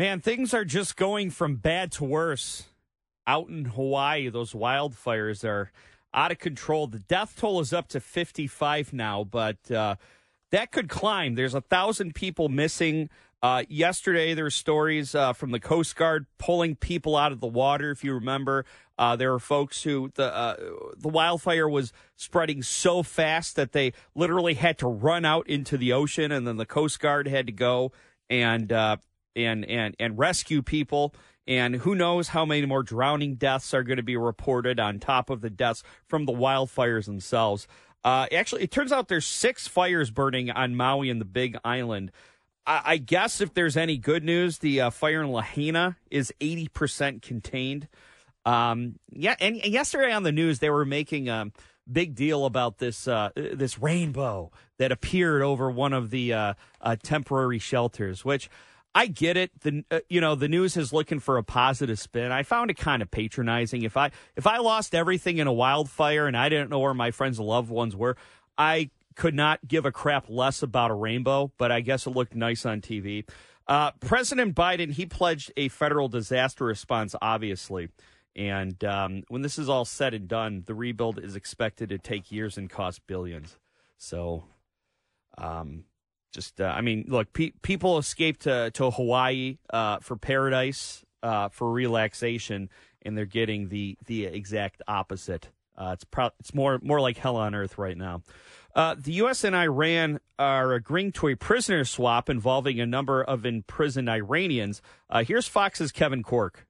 Man, things are just going from bad to worse out in Hawaii. Those wildfires are out of control. The death toll is up to 55 now, but that could climb. There's 1,000 people missing. Yesterday, there were stories from the Coast Guard pulling people out of the water. If you remember, there were folks who the wildfire was spreading so fast that they literally had to run out into the ocean, and then the Coast Guard had to go and rescue people. And who knows how many more drowning deaths are going to be reported on top of the deaths from the wildfires themselves. Actually, it turns out there's 6 fires burning on Maui and the Big Island. I guess if there's any good news, the fire in Lahaina is 80% contained. And yesterday on the news, they were making a big deal about this this rainbow that appeared over one of the temporary shelters, which I get it. The news is looking for a positive spin. I found it kind of patronizing. If I lost everything in a wildfire and I didn't know where my friends and loved ones were, I could not give a crap less about a rainbow, but I guess it looked nice on TV. President Biden, he pledged a federal disaster response, obviously. And when this is all said and done, the rebuild is expected to take years and cost billions. So, look, people escaped to Hawaii for paradise, for relaxation, and they're getting the exact opposite. It's more like hell on earth right now. The U.S. and Iran are agreeing to a prisoner swap involving a number of imprisoned Iranians. Here's Fox's Kevin Cork.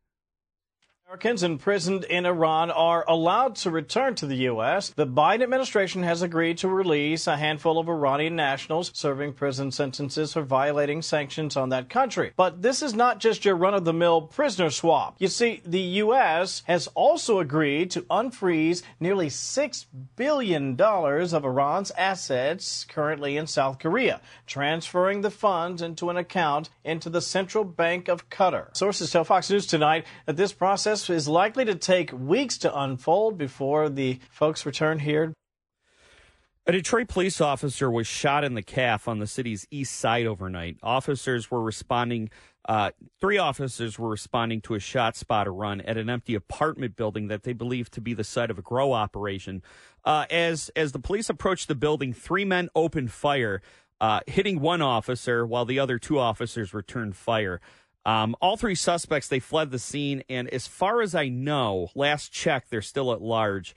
Americans imprisoned in Iran are allowed to return to the U.S. The Biden administration has agreed to release a handful of Iranian nationals serving prison sentences for violating sanctions on that country. But this is not just your run-of-the-mill prisoner swap. You see, the U.S. has also agreed to unfreeze nearly $6 billion of Iran's assets currently in South Korea, transferring the funds into an account into the Central Bank of Qatar. Sources tell Fox News tonight that this process is likely to take weeks to unfold before the folks return here. A Detroit police officer was shot in the calf on the city's east side overnight. Three officers were responding to a ShotSpotter run at an empty apartment building that they believed to be the site of a grow operation. As the police approached the building, 3 men opened fire, hitting one officer while the other 2 officers returned fire. All 3 suspects, they fled the scene, and as far as I know, last check, they're still at large.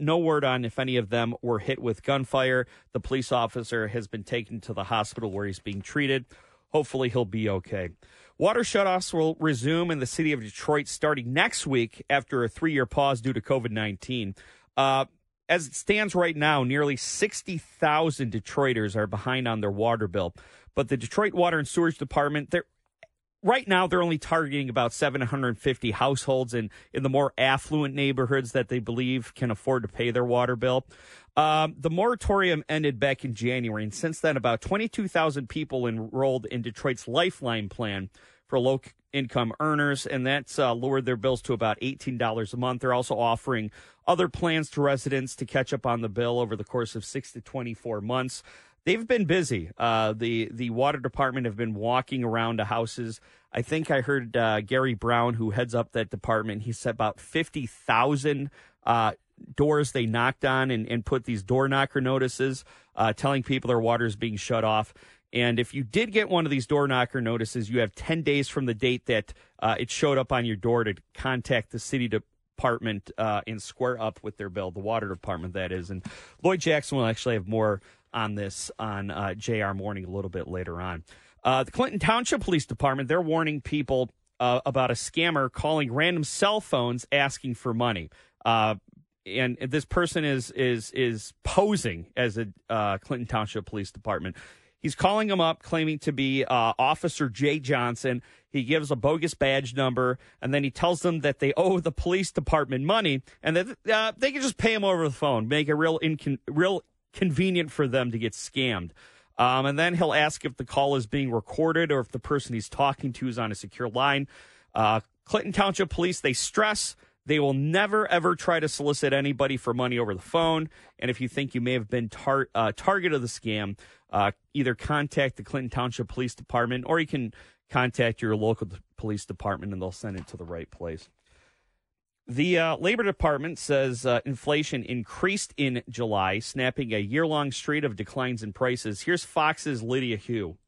No word on if any of them were hit with gunfire. The police officer has been taken to the hospital where he's being treated. Hopefully he'll be okay. Water shutoffs will resume in the city of Detroit starting next week after a 3-year pause due to COVID-19. As it stands right now, nearly 60,000 Detroiters are behind on their water bill. But the Detroit Water and Sewerage Department, right now, they're only targeting about 750 households in the more affluent neighborhoods that they believe can afford to pay their water bill. The moratorium ended back in January, and since then, about 22,000 people enrolled in Detroit's Lifeline plan for low-income earners, and that's lowered their bills to about $18 a month. They're also offering other plans to residents to catch up on the bill over the course of 6 to 24 months. They've been busy. The water department have been walking around to houses. I think I heard Gary Brown, who heads up that department, he said about 50,000 doors they knocked on and put these door knocker notices telling people their water is being shut off. And if you did get one of these door knocker notices, you have 10 days from the date that it showed up on your door to contact the city department and square up with their bill, the water department, that is. And Lloyd Jackson will actually have more on this on JR Morning a little bit later on. The Clinton Township Police Department, they're warning people about a scammer calling random cell phones asking for money. And this person is posing as a Clinton Township Police Department. He's calling them up, claiming to be Officer Jay Johnson. He gives a bogus badge number, and then he tells them that they owe the police department money, and that they can just pay him over the phone, make it real convenient for them to get scammed. And then he'll ask if the call is being recorded or if the person he's talking to is on a secure line. Clinton Township Police, they stress they will never, ever try to solicit anybody for money over the phone. And if you think you may have been target of the scam, either contact the Clinton Township Police Department or you can contact your local police department, and they'll send it to the right place. The Labor Department says inflation increased in July, snapping a year-long streak of declines in prices. Here's Fox's Lydia Hugh.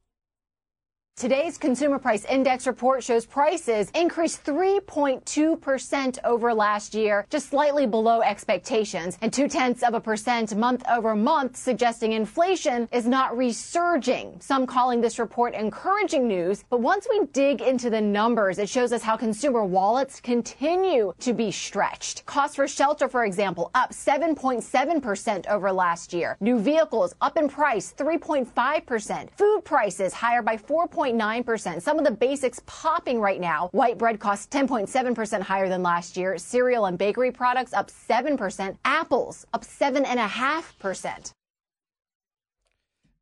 Today's Consumer Price Index report shows prices increased 3.2% over last year, just slightly below expectations, and 0.2% month over month, suggesting inflation is not resurging. Some calling this report encouraging news, but once we dig into the numbers, it shows us how consumer wallets continue to be stretched. Costs for shelter, for example, up 7.7% over last year. New vehicles up in price 3.5%. Food prices higher by 4.9%. Some of the basics popping right now. White bread costs 10.7% higher than last year. Cereal and bakery products up 7%. Apples up 7.5%.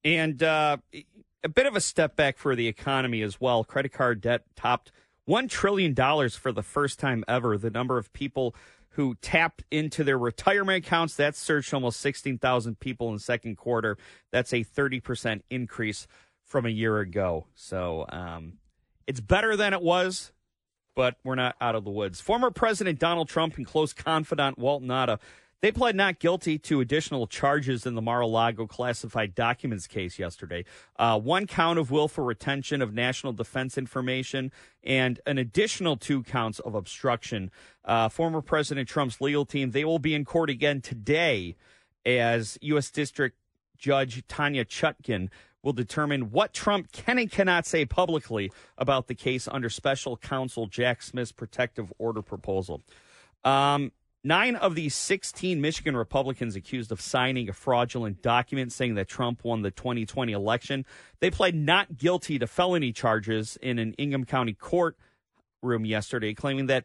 And a bit of a step back for the economy as well. Credit card debt topped $1 trillion for the first time ever. The number of people who tapped into their retirement accounts, that surged almost 16,000 people in the second quarter. That's a 30% increase from a year ago. So it's better than it was, but we're not out of the woods. Former President Donald Trump and close confidant Walt Nauta, they pled not guilty to additional charges in the Mar-a-Lago classified documents case yesterday. One count of willful retention of national defense information and an additional 2 counts of obstruction. Former President Trump's legal team, they will be in court again today as U.S. District Judge Tanya Chutkin will determine what Trump can and cannot say publicly about the case under special counsel Jack Smith's protective order proposal. 9 of the 16 Michigan Republicans accused of signing a fraudulent document saying that Trump won the 2020 election, they pled not guilty to felony charges in an Ingham County courtroom yesterday, claiming that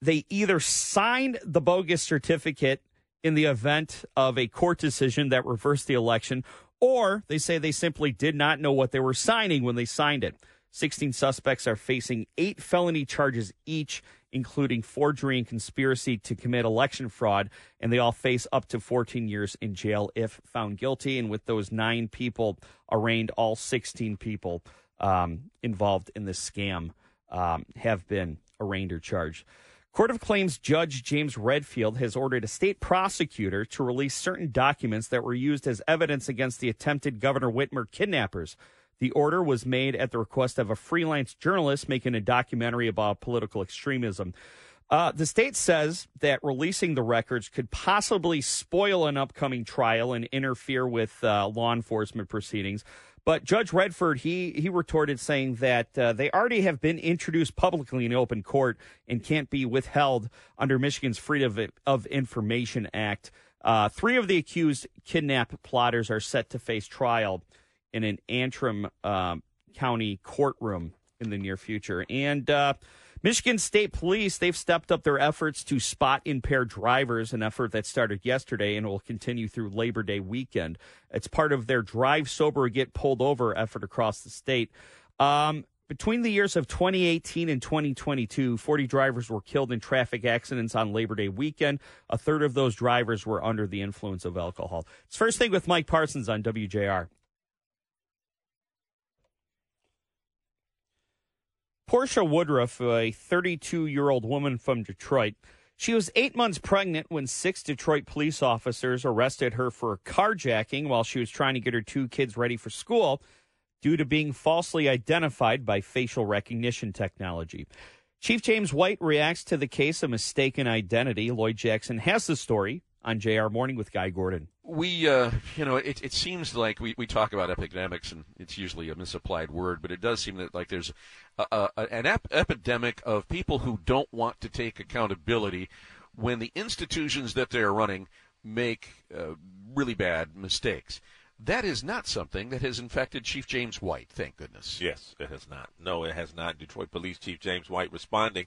they either signed the bogus certificate in the event of a court decision that reversed the election, or they say they simply did not know what they were signing when they signed it. 16 suspects are facing 8 felony charges each, including forgery and conspiracy to commit election fraud, and they all face up to 14 years in jail if found guilty. And with those 9 people arraigned, all 16 people involved in this scam have been arraigned or charged. Court of Claims Judge James Redfield has ordered a state prosecutor to release certain documents that were used as evidence against the attempted Governor Whitmer kidnappers. The order was made at the request of a freelance journalist making a documentary about political extremism. The state says that releasing the records could possibly spoil an upcoming trial and interfere with law enforcement proceedings. But Judge Redford, he retorted saying that they already have been introduced publicly in open court and can't be withheld under Michigan's Freedom of Information Act. 3 of the accused kidnap plotters are set to face trial in an Antrim County courtroom in the near future. And Michigan State Police, they've stepped up their efforts to spot impaired drivers, an effort that started yesterday and will continue through Labor Day weekend. It's part of their Drive Sober or Get Pulled Over effort across the state. Between the years of 2018 and 2022, 40 drivers were killed in traffic accidents on Labor Day weekend. A third of those drivers were under the influence of alcohol. It's First Thing with Mike Parsons on WJR. Portia Woodruff, a 32-year-old woman from Detroit, she was 8 months pregnant when 6 Detroit police officers arrested her for carjacking while she was trying to get her 2 kids ready for school due to being falsely identified by facial recognition technology. Chief James White reacts to the case of mistaken identity. Lloyd Jackson has the story on JR Morning with Guy Gordon. We, it seems like we talk about epidemics, and it's usually a misapplied word, but it does seem that like there's an epidemic of people who don't want to take accountability when the institutions that they're running make really bad mistakes. That is not something that has infected Chief James White, thank goodness. Yes, it has not. No, it has not. Detroit Police Chief James White responding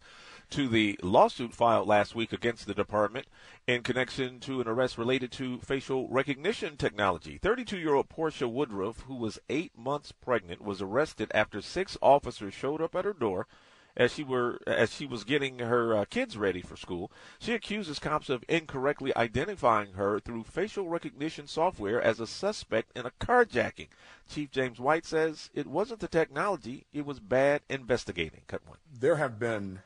to the lawsuit filed last week against the department in connection to an arrest related to facial recognition technology. 32-year-old Portia Woodruff, who was 8 months pregnant, was arrested after 6 officers showed up at her door as she was getting her kids ready for school. She accuses cops of incorrectly identifying her through facial recognition software as a suspect in a carjacking. Chief James White says it wasn't the technology, it was bad investigating. Cut one. There have been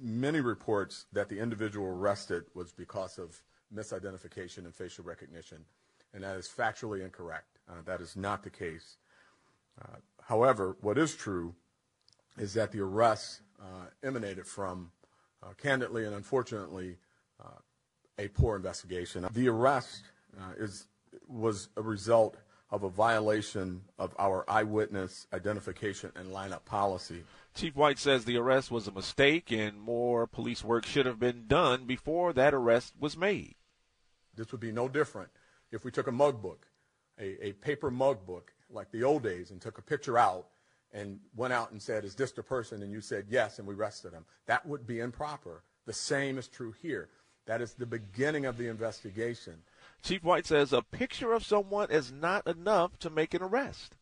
many reports that the individual arrested was because of misidentification and facial recognition, and that is factually incorrect. That is not the case. However, what is true is that the arrests emanated from, candidly and unfortunately, a poor investigation. The arrest was a result of a violation of our eyewitness identification and lineup policy. Chief White says the arrest was a mistake and more police work should have been done before that arrest was made. This would be no different if we took a mug book, a paper mug book like the old days, and took a picture out and went out and said, is this the person? And you said yes, and we arrested him. That would be improper. The same is true here. That is the beginning of the investigation. Chief White says a picture of someone is not enough to make an arrest.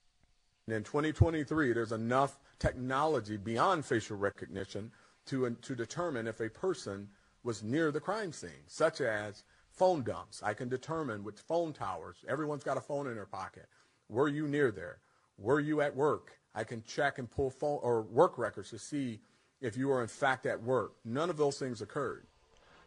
In 2023, there's enough technology beyond facial recognition to determine if a person was near the crime scene, such as phone dumps. I can determine with phone towers, everyone's got a phone in their pocket. Were you near there? Were you at work? I can check and pull phone or work records to see if you are in fact at work. None of those things occurred.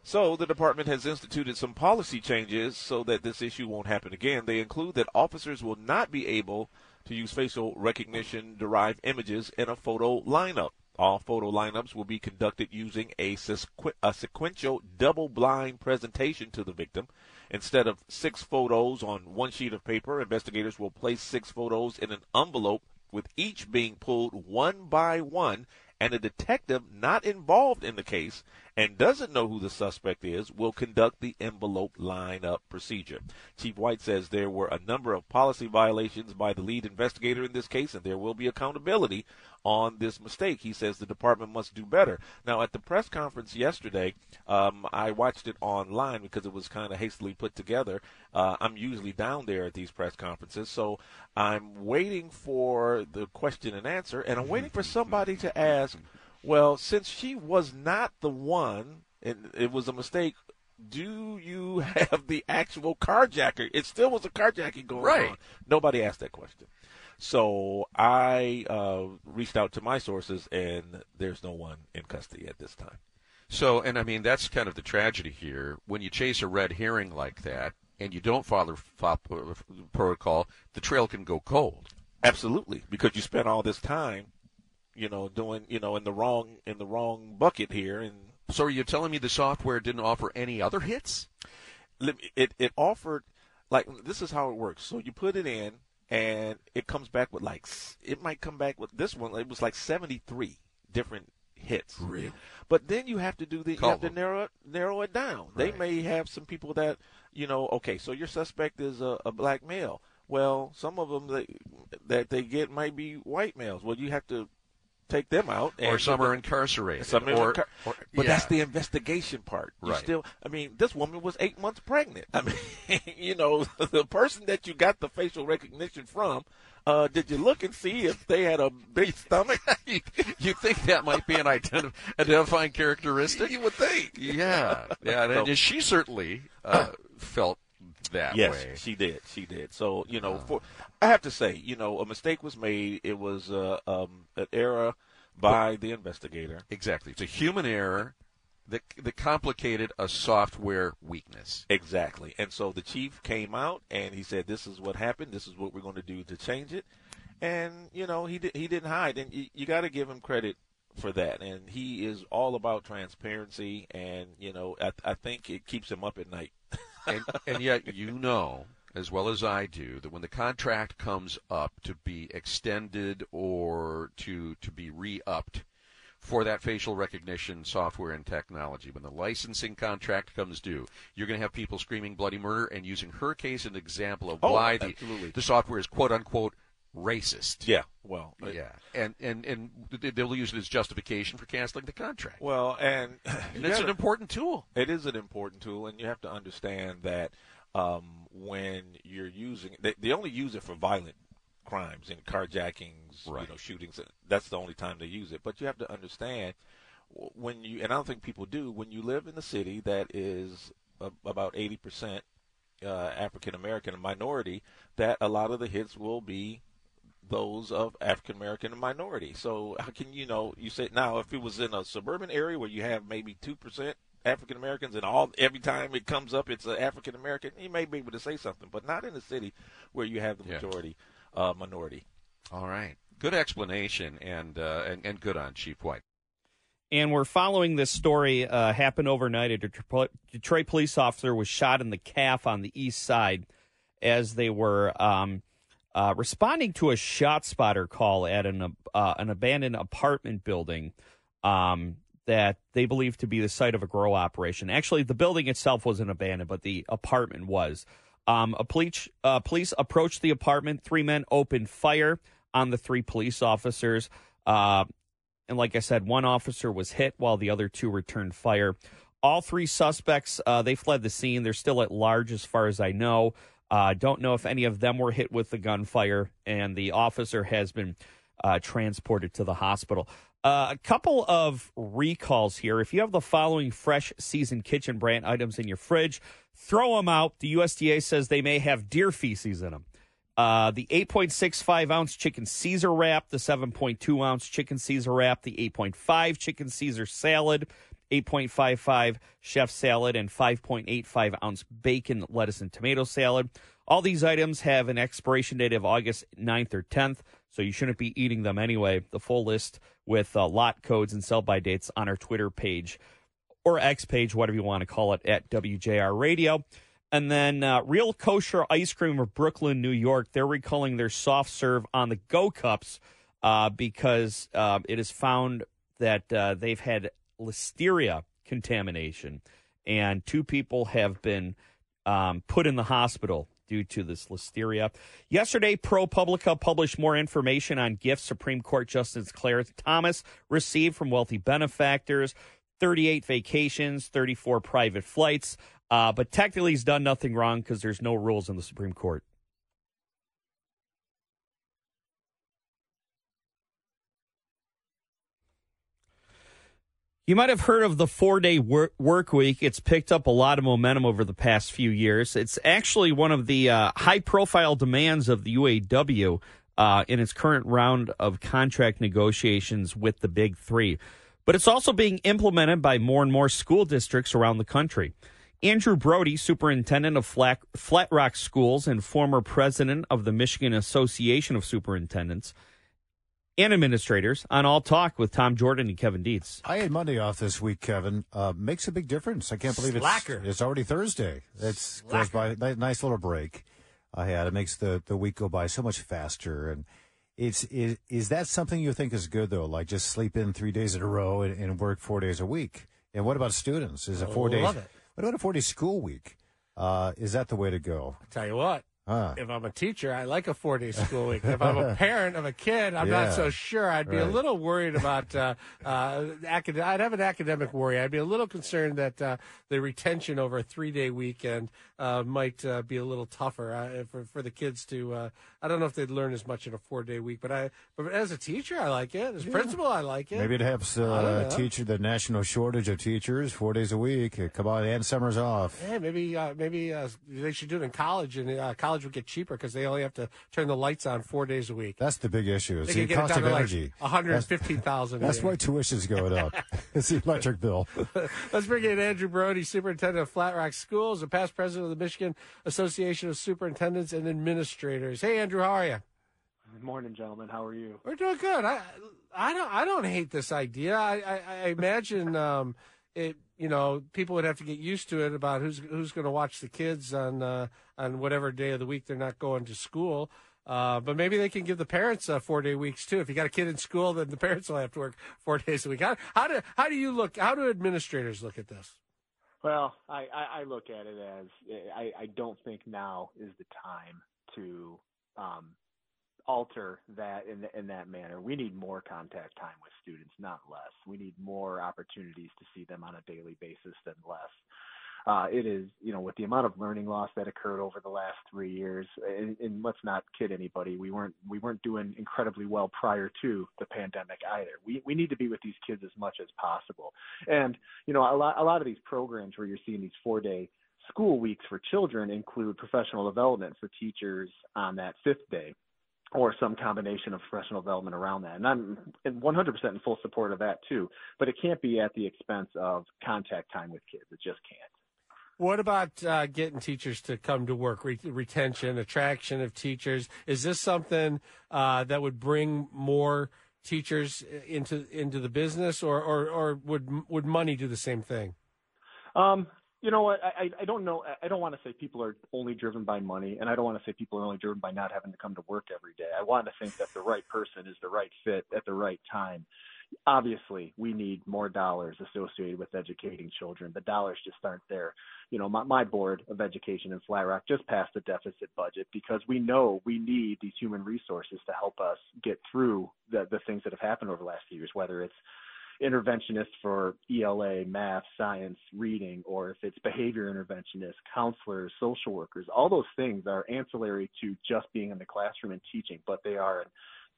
So the department has instituted some policy changes so that this issue won't happen again. They include that officers will not be able to use facial recognition-derived images in a photo lineup. All photo lineups will be conducted using a sequential double-blind presentation to the victim. Instead of 6 photos on one sheet of paper, investigators will place 6 photos in an envelope, with each being pulled one by one, and a detective not involved in the case and doesn't know who the suspect is will conduct the envelope lineup procedure. Chief White says there were a number of policy violations by the lead investigator in this case, and there will be accountability on this mistake. He says the department must do better. Now, at the press conference yesterday, I watched it online because it was kind of hastily put together. I'm usually down there at these press conferences, so I'm waiting for the question and answer, and I'm waiting for somebody to ask, well, since she was not the one, and it was a mistake, do you have the actual carjacker? It still was a carjacking going on. Nobody asked that question. So I reached out to my sources, and there's no one in custody at this time. So, and I mean, that's kind of the tragedy here. When you chase a red herring like that and you don't follow protocol, the trail can go cold. Absolutely, because you spent all this time, doing, in the wrong bucket here. And so, are you telling me the software didn't offer any other hits? It offered, like, this is how it works. So you put it in, and it comes back with it might come back with this one. It was like 73 different hits. Really? But then you have to narrow it down. Right. They may have some people that okay. So your suspect is a black male. Well, some of them that they get might be white males. Well, you have to take them out, and or some are incarcerated. Some but that's the investigation part. Right. This woman was 8 months pregnant. The person that you got the facial recognition from, did you look and see if they had a big stomach? You think that might be an identifying characteristic? You would think. Yeah. And she certainly felt that way. Yes, she did. She did. So, I have to say, a mistake was made. It was an error by the investigator. Exactly. It's a human error that complicated a software weakness. Exactly. And so the chief came out and he said, this is what happened. This is what we're going to do to change it. And, he didn't hide. And you got to give him credit for that. And he is all about transparency. And, I think it keeps him up at night. And yet, as well as I do, that when the contract comes up to be extended or to be re-upped for that facial recognition software and technology, when the licensing contract comes due, you're going to have people screaming bloody murder and using her case as an example of why the software is quote-unquote racist. Yeah. Well, yeah. And they'll use it as justification for canceling the contract. Well, and it's an important tool. It is an important tool, and you have to understand that when you're using, they only use it for violent crimes and carjackings, right. Shootings. That's the only time they use it. But you have to understand when you, and I don't think people do, when you live in a city that is about 80% African American, a minority, that a lot of the hits will be those of African American and minority. So how can you say now if it was in a suburban area where you have maybe 2% African Americans and every time it comes up it's an African American, you may be able to say something, but not in a city where you have the majority minority. All right, good explanation and good on Chief White. And we're following this story happened overnight. A Detroit police officer was shot in the calf on the east side as they were responding to a ShotSpotter call at an abandoned apartment building that they believed to be the site of a grow operation. Actually, the building itself wasn't abandoned, but the apartment was. Police approached the apartment. Three men opened fire on the three police officers. And like I said, one officer was hit while the other two returned fire. All three suspects, they fled the scene. They're still at large as far as I know. Don't know if any of them were hit with the gunfire, and the officer has been transported to the hospital. A couple of recalls here. If you have the following fresh seasoned kitchen brand items in your fridge, throw them out. The USDA says they may have deer feces in them. The 8.65-ounce chicken Caesar wrap, the 7.2-ounce chicken Caesar wrap, the 8.5 chicken Caesar salad, 8.55 chef salad, and 5.85-ounce bacon, lettuce, and tomato salad. All these items have an expiration date of August 9th or 10th, so you shouldn't be eating them anyway. The full list with lot codes and sell-by dates on our Twitter page or X page, whatever you want to call it, at WJR Radio. And then Real Kosher Ice Cream of Brooklyn, New York, they're recalling their soft serve on the Go Cups because it is found that they've had listeria contamination. And two people have been put in the hospital due to this listeria. Yesterday, ProPublica published more information on gifts Supreme Court Justice Clarence Thomas received from wealthy benefactors, 38 vacations, 34 private flights. But technically, he's done nothing wrong because there's no rules in the Supreme Court. You might have heard of the four-day work week. It's picked up a lot of momentum over the past few years. It's actually one of the high-profile demands of the UAW in its current round of contract negotiations with the Big Three. But it's also being implemented by more and more school districts around the country. Andrew Brody, superintendent of Flat Rock Schools and former president of the Michigan Association of Superintendents and Administrators, on All Talk with Tom Jordan and Kevin Dietz. I had Monday off this week, Kevin. Makes a big difference. I can't believe it's already Thursday. It goes by a nice little break I had. It makes the week go by so much faster. And is that something you think is good, though, like just sleep in 3 days in a row and work 4 days a week? And what about students? Is it 4 days? Love it. What about a 40 school week? Is that the way to go? I tell you what, if I'm a teacher, I like a 4 day school week. If I'm a parent of a kid, I'm not so sure. I'd be a little worried about I'd have an academic worry. I'd be a little concerned that the retention over a 3 day weekend might be a little tougher for the kids to. I don't know if they'd learn as much in a 4 day week, but as a teacher, I like it. As a principal, I like it. Maybe it helps the national shortage of teachers. 4 days a week, come on, and summer's off. Yeah, maybe they should do it in college, and college would get cheaper because they only have to turn the lights on 4 days a week. That's the big issue. They the cost of energy, like $115,000. That's why tuition's going up. It's the electric bill. Let's bring in Andrew Brody, superintendent of Flat Rock Schools, and past president of the Michigan Association of Superintendents and Administrators. Hey, Andrew, how are you? Good morning, gentlemen. How are you? We're doing good. I don't hate this idea. I imagine people would have to get used to it about who's going to watch the kids on whatever day of the week they're not going to school. But maybe they can give the parents 4 day weeks too. If you got a kid in school, then the parents will have to work 4 days a week. How do administrators look at this? Well, I look at it as I don't think now is the time to alter that in that manner. We need more contact time with students, not less. We need more opportunities to see them on a daily basis than less. It is, you know, with the amount of learning loss that occurred over the last 3 years, and let's not kid anybody, we weren't doing incredibly well prior to the pandemic either. We need to be with these kids as much as possible. And, you know, a lot of these programs where you're seeing these 4-day school weeks for children include professional development for teachers on that 5th day, or some combination of professional development around that. And I'm 100% in full support of that too, but it can't be at the expense of contact time with kids. It just can't. What about getting teachers to come to work, retention, attraction of teachers? Is this something that would bring more teachers into the business, or would money do the same thing? You know what? I don't know. I don't want to say people are only driven by money, and I don't want to say people are only driven by not having to come to work every day. I want to think that the right person is the right fit at the right time. Obviously, we need more dollars associated with educating children. The dollars just aren't there. You know, my board of education in Flat Rock just passed a deficit budget because we know we need these human resources to help us get through the things that have happened over the last few years, whether it's interventionists for ELA, math, science, reading, or if it's behavior interventionists, counselors, social workers. All those things are ancillary to just being in the classroom and teaching, but they are an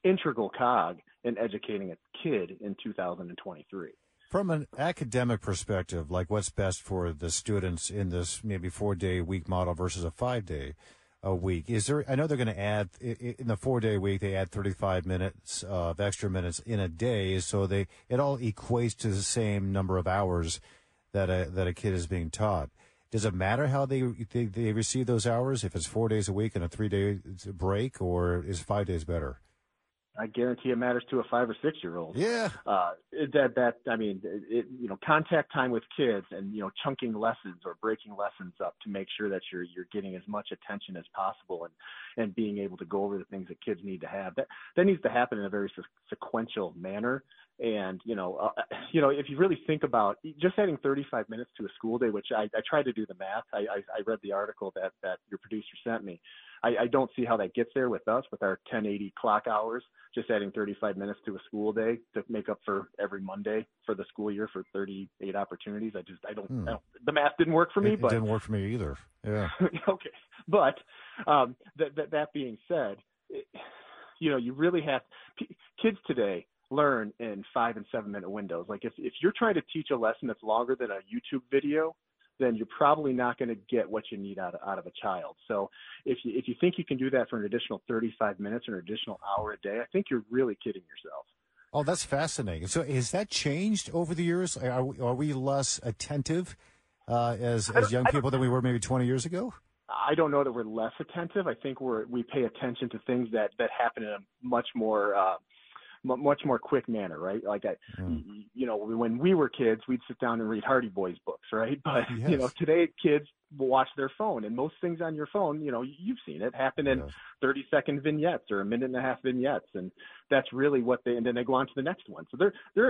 integral cog in educating a kid in 2023. From an academic perspective, like what's best for the students in this maybe 4-day week model versus a 5-day a week, is there, I know they're going to add in the 4-day week, they add 35 minutes of extra minutes in a day, so it all equates to the same number of hours that a kid is being taught. Does it matter how they receive those hours, if it's 4 days a week and a 3-day break, or is 5 days better? I guarantee it matters to a 5 or 6 year old. Yeah. You know, contact time with kids and, you know, chunking lessons or breaking lessons up to make sure that you're getting as much attention as possible and being able to go over the things that kids need to have. That needs to happen in a very sequential manner. And, you know, if you really think about just adding 35 minutes to a school day, which I tried to do the math. I read the article that your producer sent me. I don't see how that gets there with us, with our 1080 clock hours, just adding 35 minutes to a school day to make up for every Monday for the school year for 38 opportunities. The math didn't work for me. It didn't work for me either. Yeah. Okay. But that being said, you know, you really have kids today learn in 5 and 7 minute windows. Like if you're trying to teach a lesson that's longer than a YouTube video, then you're probably not going to get what you need out of a child. So if you think you can do that for an additional 35 minutes or an additional hour a day, I think you're really kidding yourself. Oh, that's fascinating. So has that changed over the years? Are we less attentive as young people than we were maybe 20 years ago? I don't know that we're less attentive. I think we pay attention to things that happen in a much more quick manner, right? Like you know, when we were kids, we'd sit down and read Hardy Boys books, right? But yes. You know, today kids will watch their phone, and most things on your phone, you know, you've seen it happen in 30-second vignettes or a 1.5-minute vignettes, and that's really what and then they go on to the next one. So they're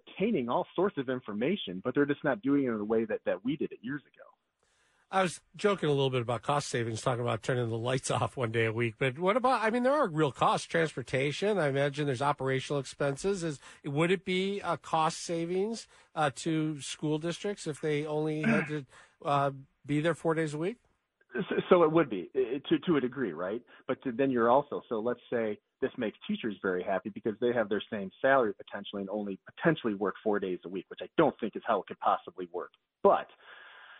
attaining all sorts of information, but they're just not doing it in the way that we did it years ago. I was joking a little bit about cost savings, talking about turning the lights off 1 day a week. But what about, I mean, there are real costs, transportation. I imagine there's operational expenses. Would it be a cost savings to school districts if they only had to be there 4 days a week? So it would be to a degree, right? But then you're also, so let's say this makes teachers very happy because they have their same salary potentially and only potentially work 4 days a week, which I don't think is how it could possibly work. But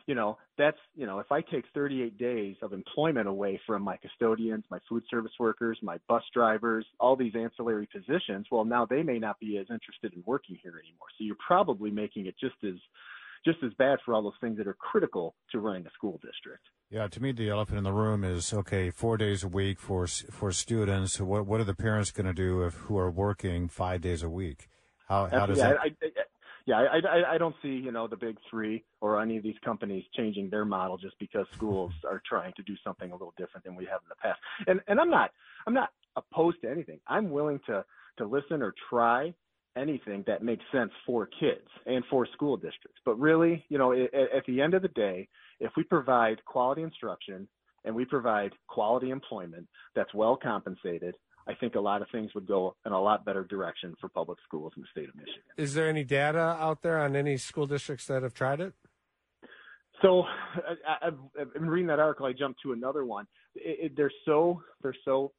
you know, that's, you know, if I take 38 days of employment away from my custodians, my food service workers, my bus drivers, all these ancillary positions, well, now they may not be as interested in working here anymore. So you're probably making it just as bad for all those things that are critical to running a school district. Yeah, to me, the elephant in the room is, okay, 4 days a week for students. What are the parents going to do who are working 5 days a week? How does that? Yeah, I don't see, you know, the big three or any of these companies changing their model just because schools are trying to do something a little different than we have in the past. And I'm not opposed to anything. I'm willing to listen or try anything that makes sense for kids and for school districts. But really, you know, at the end of the day, if we provide quality instruction and we provide quality employment that's well compensated, I think a lot of things would go in a lot better direction for public schools in the state of Michigan. Is there any data out there on any school districts that have tried it? So I've been reading that article. I jumped to another one. They're so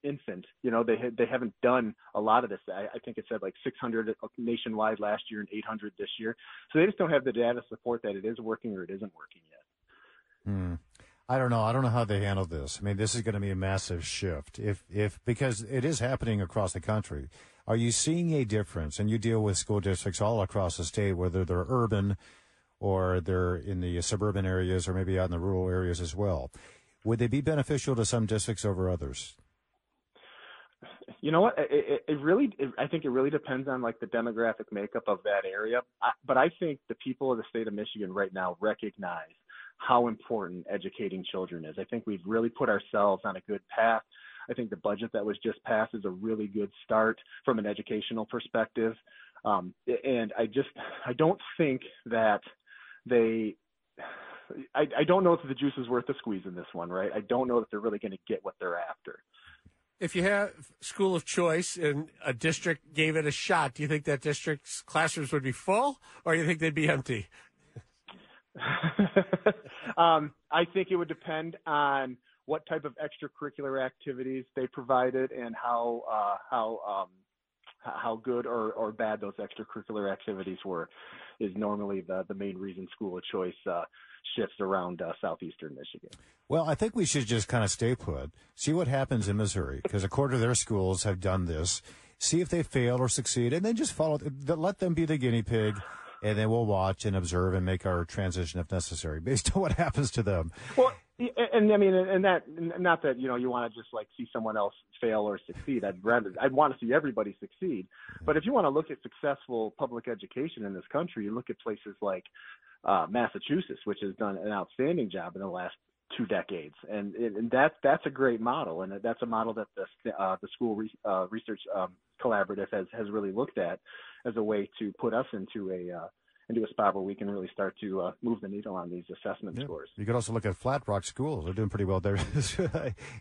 infant. You know, they haven't done a lot of this. I think it said like 600 nationwide last year and 800 this year. So they just don't have the data to support that it is working or it isn't working yet. I don't know. I don't know how they handle this. I mean, this is going to be a massive shift if because it is happening across the country. Are you seeing a difference? And you deal with school districts all across the state, whether they're urban or they're in the suburban areas or maybe out in the rural areas as well. Would they be beneficial to some districts over others? You know what? I think it really depends on like the demographic makeup of that area. But I think the people of the state of Michigan right now recognize how important educating children is. I think we've really put ourselves on a good path. I think the budget that was just passed is a really good start from an educational perspective. And I don't think that I don't know if the juice is worth the squeeze in this one, right? I don't know that they're really going to get what they're after. If you have school of choice and a district gave it a shot, do you think that district's classrooms would be full or do you think they'd be empty? I think it would depend on what type of extracurricular activities they provided and how good or bad those extracurricular activities were is normally the main reason school of choice shifts around southeastern Michigan. Well, I think we should just kind of stay put, see what happens in Missouri, because a quarter of their schools have done this, see if they fail or succeed, and then just follow. Let them be the guinea pig, and then we'll watch and observe and make our transition if necessary based on what happens to them. Well, and I mean, and that, not that, you know, you want to just like see someone else fail or succeed. I'd want to see everybody succeed. But if you want to look at successful public education in this country, you look at places like Massachusetts, which has done an outstanding job in the last 2 decades. And that's a great model. And that's a model that the school research collaborative has really looked at as a way to put us into a spot where we can really start to move the needle on these assessment scores. You could also look at Flat Rock Schools. They're doing pretty well there.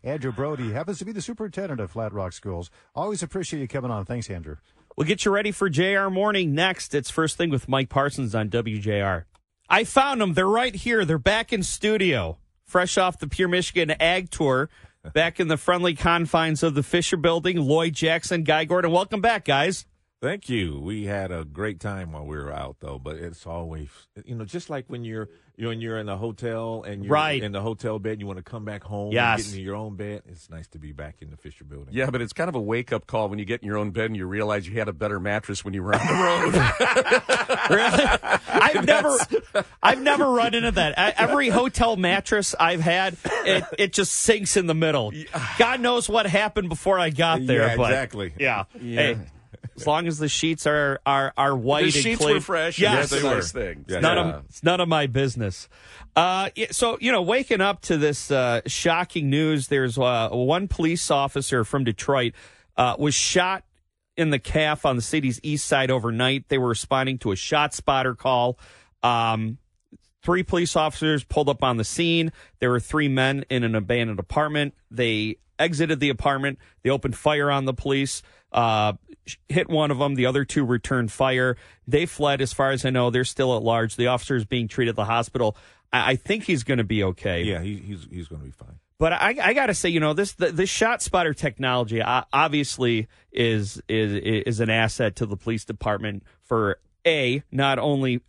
Andrew Brody happens to be the superintendent of Flat Rock Schools. Always appreciate you coming on. Thanks, Andrew. We'll get you ready for JR Morning next. It's First Thing with Mike Parsons on WJR. I found them. They're right here. They're back in studio, fresh off the Pure Michigan Ag Tour, back in the friendly confines of the Fisher Building. Lloyd Jackson, Guy Gordon, welcome back, guys. Thank you. We had a great time while we were out, though. But it's always, you know, just like when you're in a hotel and you're right in the hotel bed, and you want to come back home, yes, and get into your own bed. It's nice to be back in the Fisher Building. Yeah, but it's kind of a wake up call when you get in your own bed and you realize you had a better mattress when you were on the road. Really? I've never run into that. Every hotel mattress I've had, it just sinks in the middle. God knows what happened before I got there. Yeah, but, exactly. Yeah. Hey, as long as the sheets are white and clean. The sheets were fresh. Yes, they were. It's none of my business. So, you know, waking up to this shocking news, there's one police officer from Detroit was shot in the calf on the city's east side overnight. They were responding to a ShotSpotter call. 3 police officers pulled up on the scene. There were 3 men in an abandoned apartment. They exited the apartment. They opened fire on the police. Hit one of them. The other 2 returned fire. They fled. As far as I know, they're still at large. The officer is being treated at the hospital. I think he's going to be okay. Yeah, he's going to be fine. But I got to say, you know, this ShotSpotter technology obviously is an asset to the police department for not only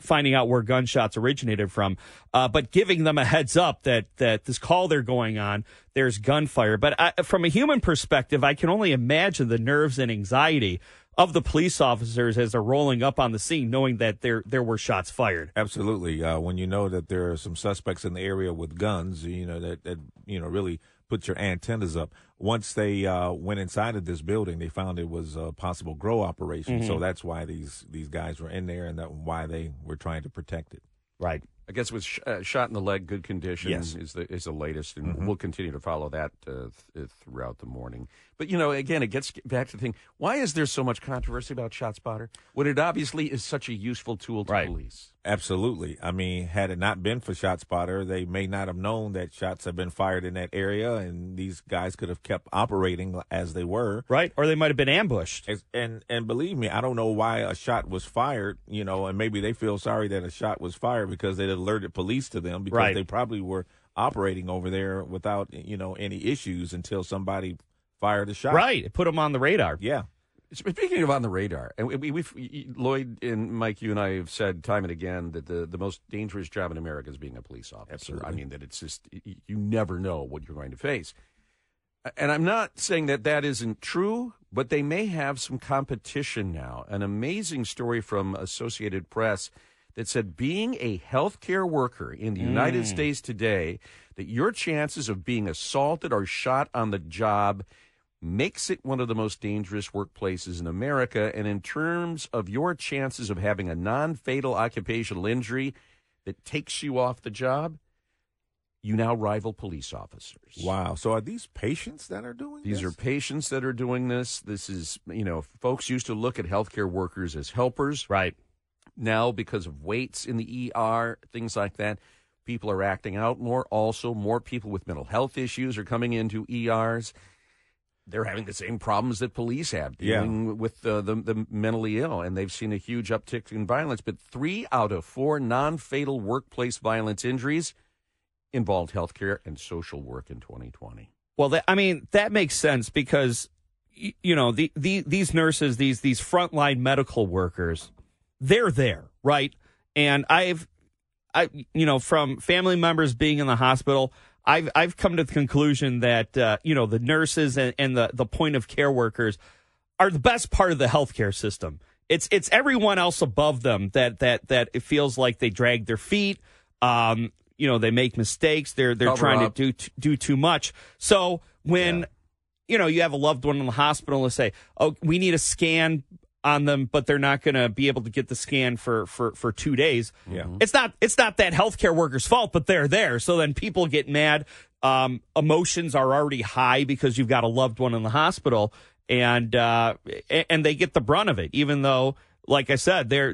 finding out where gunshots originated from, but giving them a heads up that this call they're going on, there's gunfire. But from a human perspective, I can only imagine the nerves and anxiety of the police officers as they're rolling up on the scene, knowing that there were shots fired. Absolutely. When you know that there are some suspects in the area with guns, you know, that you know, really put your antennas up. Once they went inside of this building, they found it was a possible grow operation. Mm-hmm. So that's why these guys were in there, and that's why they were trying to protect it. Right. I guess it was shot in the leg, good condition, yes, is the latest, and mm-hmm, we'll continue to follow that throughout the morning. But, you know, again, it gets back to the thing, why is there so much controversy about ShotSpotter when it obviously is such a useful tool to police? Absolutely. I mean, had it not been for ShotSpotter, they may not have known that shots have been fired in that area, and these guys could have kept operating as they were. Right, or they might have been ambushed. And believe me, I don't know why a shot was fired, you know, and maybe they feel sorry that a shot was fired because they alerted police to them because they probably were operating over there without, you know, any issues until somebody fired a shot. Right. It put them on the radar. Yeah. Speaking of on the radar, and we've Lloyd and Mike, you and I have said time and again that the most dangerous job in America is being a police officer. Absolutely. I mean, that it's just, you never know what you're going to face. And I'm not saying that that isn't true, but they may have some competition now. An amazing story from Associated Press that said being a healthcare worker in the United States today, that your chances of being assaulted or shot on the job makes it one of the most dangerous workplaces in America. And in terms of your chances of having a non-fatal occupational injury that takes you off the job, you now rival police officers. Wow. So are these patients that are doing this? These are patients that are doing this. This is, you know, folks used to look at healthcare workers as helpers. Right. Now, because of waits in the ER, things like that, people are acting out more. Also, more people with mental health issues are coming into ERs. They're having the same problems that police have dealing with the mentally ill, and they've seen a huge uptick in violence. But 3 out of 4 non-fatal workplace violence injuries involved healthcare and social work in 2020. Well, that makes sense because, you know, these nurses, these frontline medical workers, they're there, right? And I you know, from family members being in the hospital, I've come to the conclusion that, you know, the nurses and the point of care workers are the best part of the healthcare system. It's everyone else above them that it feels like they drag their feet. You know, they make mistakes. They're cover trying up. To do too much. So when, you know, you have a loved one in the hospital, let's say, oh, we need a scan on them, but they're not going to be able to get the scan for 2 days. Yeah. It's not that healthcare worker's fault, but they're there. So then people get mad. Emotions are already high because you've got a loved one in the hospital, and they get the brunt of it, even though, like I said, they're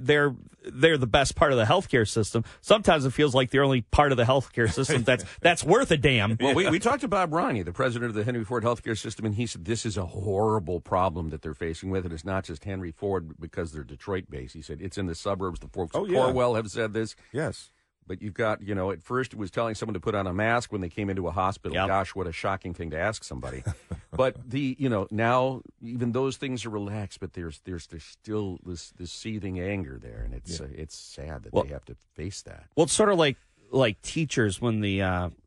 the best part of the healthcare system. Sometimes it feels like the only part of the healthcare system that's worth a damn. Well, we talked to Bob Ronnie, the president of the Henry Ford healthcare system, and he said this is a horrible problem that they're facing with, and it's not just Henry Ford because they're Detroit-based. He said it's in the suburbs. The folks at Corwell have said this. Yes. But you've got, you know, at first it was telling someone to put on a mask when they came into a hospital. Yep. Gosh, what a shocking thing to ask somebody. But now even those things are relaxed, but there's still this seething anger there, and it's sad that they have to face that. Well, it's sort of like teachers when the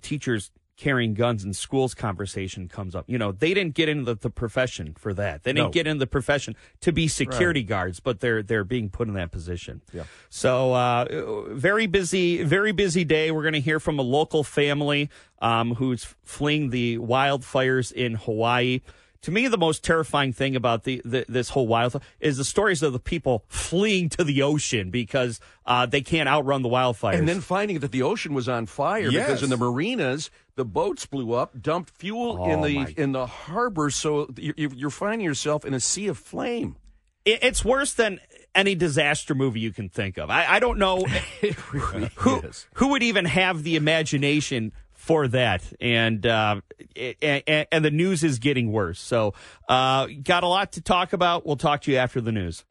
teachers carrying guns in schools conversation comes up. You know, they didn't get into the profession for that. They didn't get into the profession to be security guards, but they're being put in that position. Yeah. So very busy day. We're going to hear from a local family who's fleeing the wildfires in Hawaii. To me, the most terrifying thing about this whole wildfire is the stories of the people fleeing to the ocean because they can't outrun the wildfires. And then finding that the ocean was on fire because in the marinas, the boats blew up, dumped fuel in the harbor, so you're finding yourself in a sea of flame. It's worse than any disaster movie you can think of. I don't know who would even have the imagination for that, and the news is getting worse. So got a lot to talk about. We'll talk to you after the news.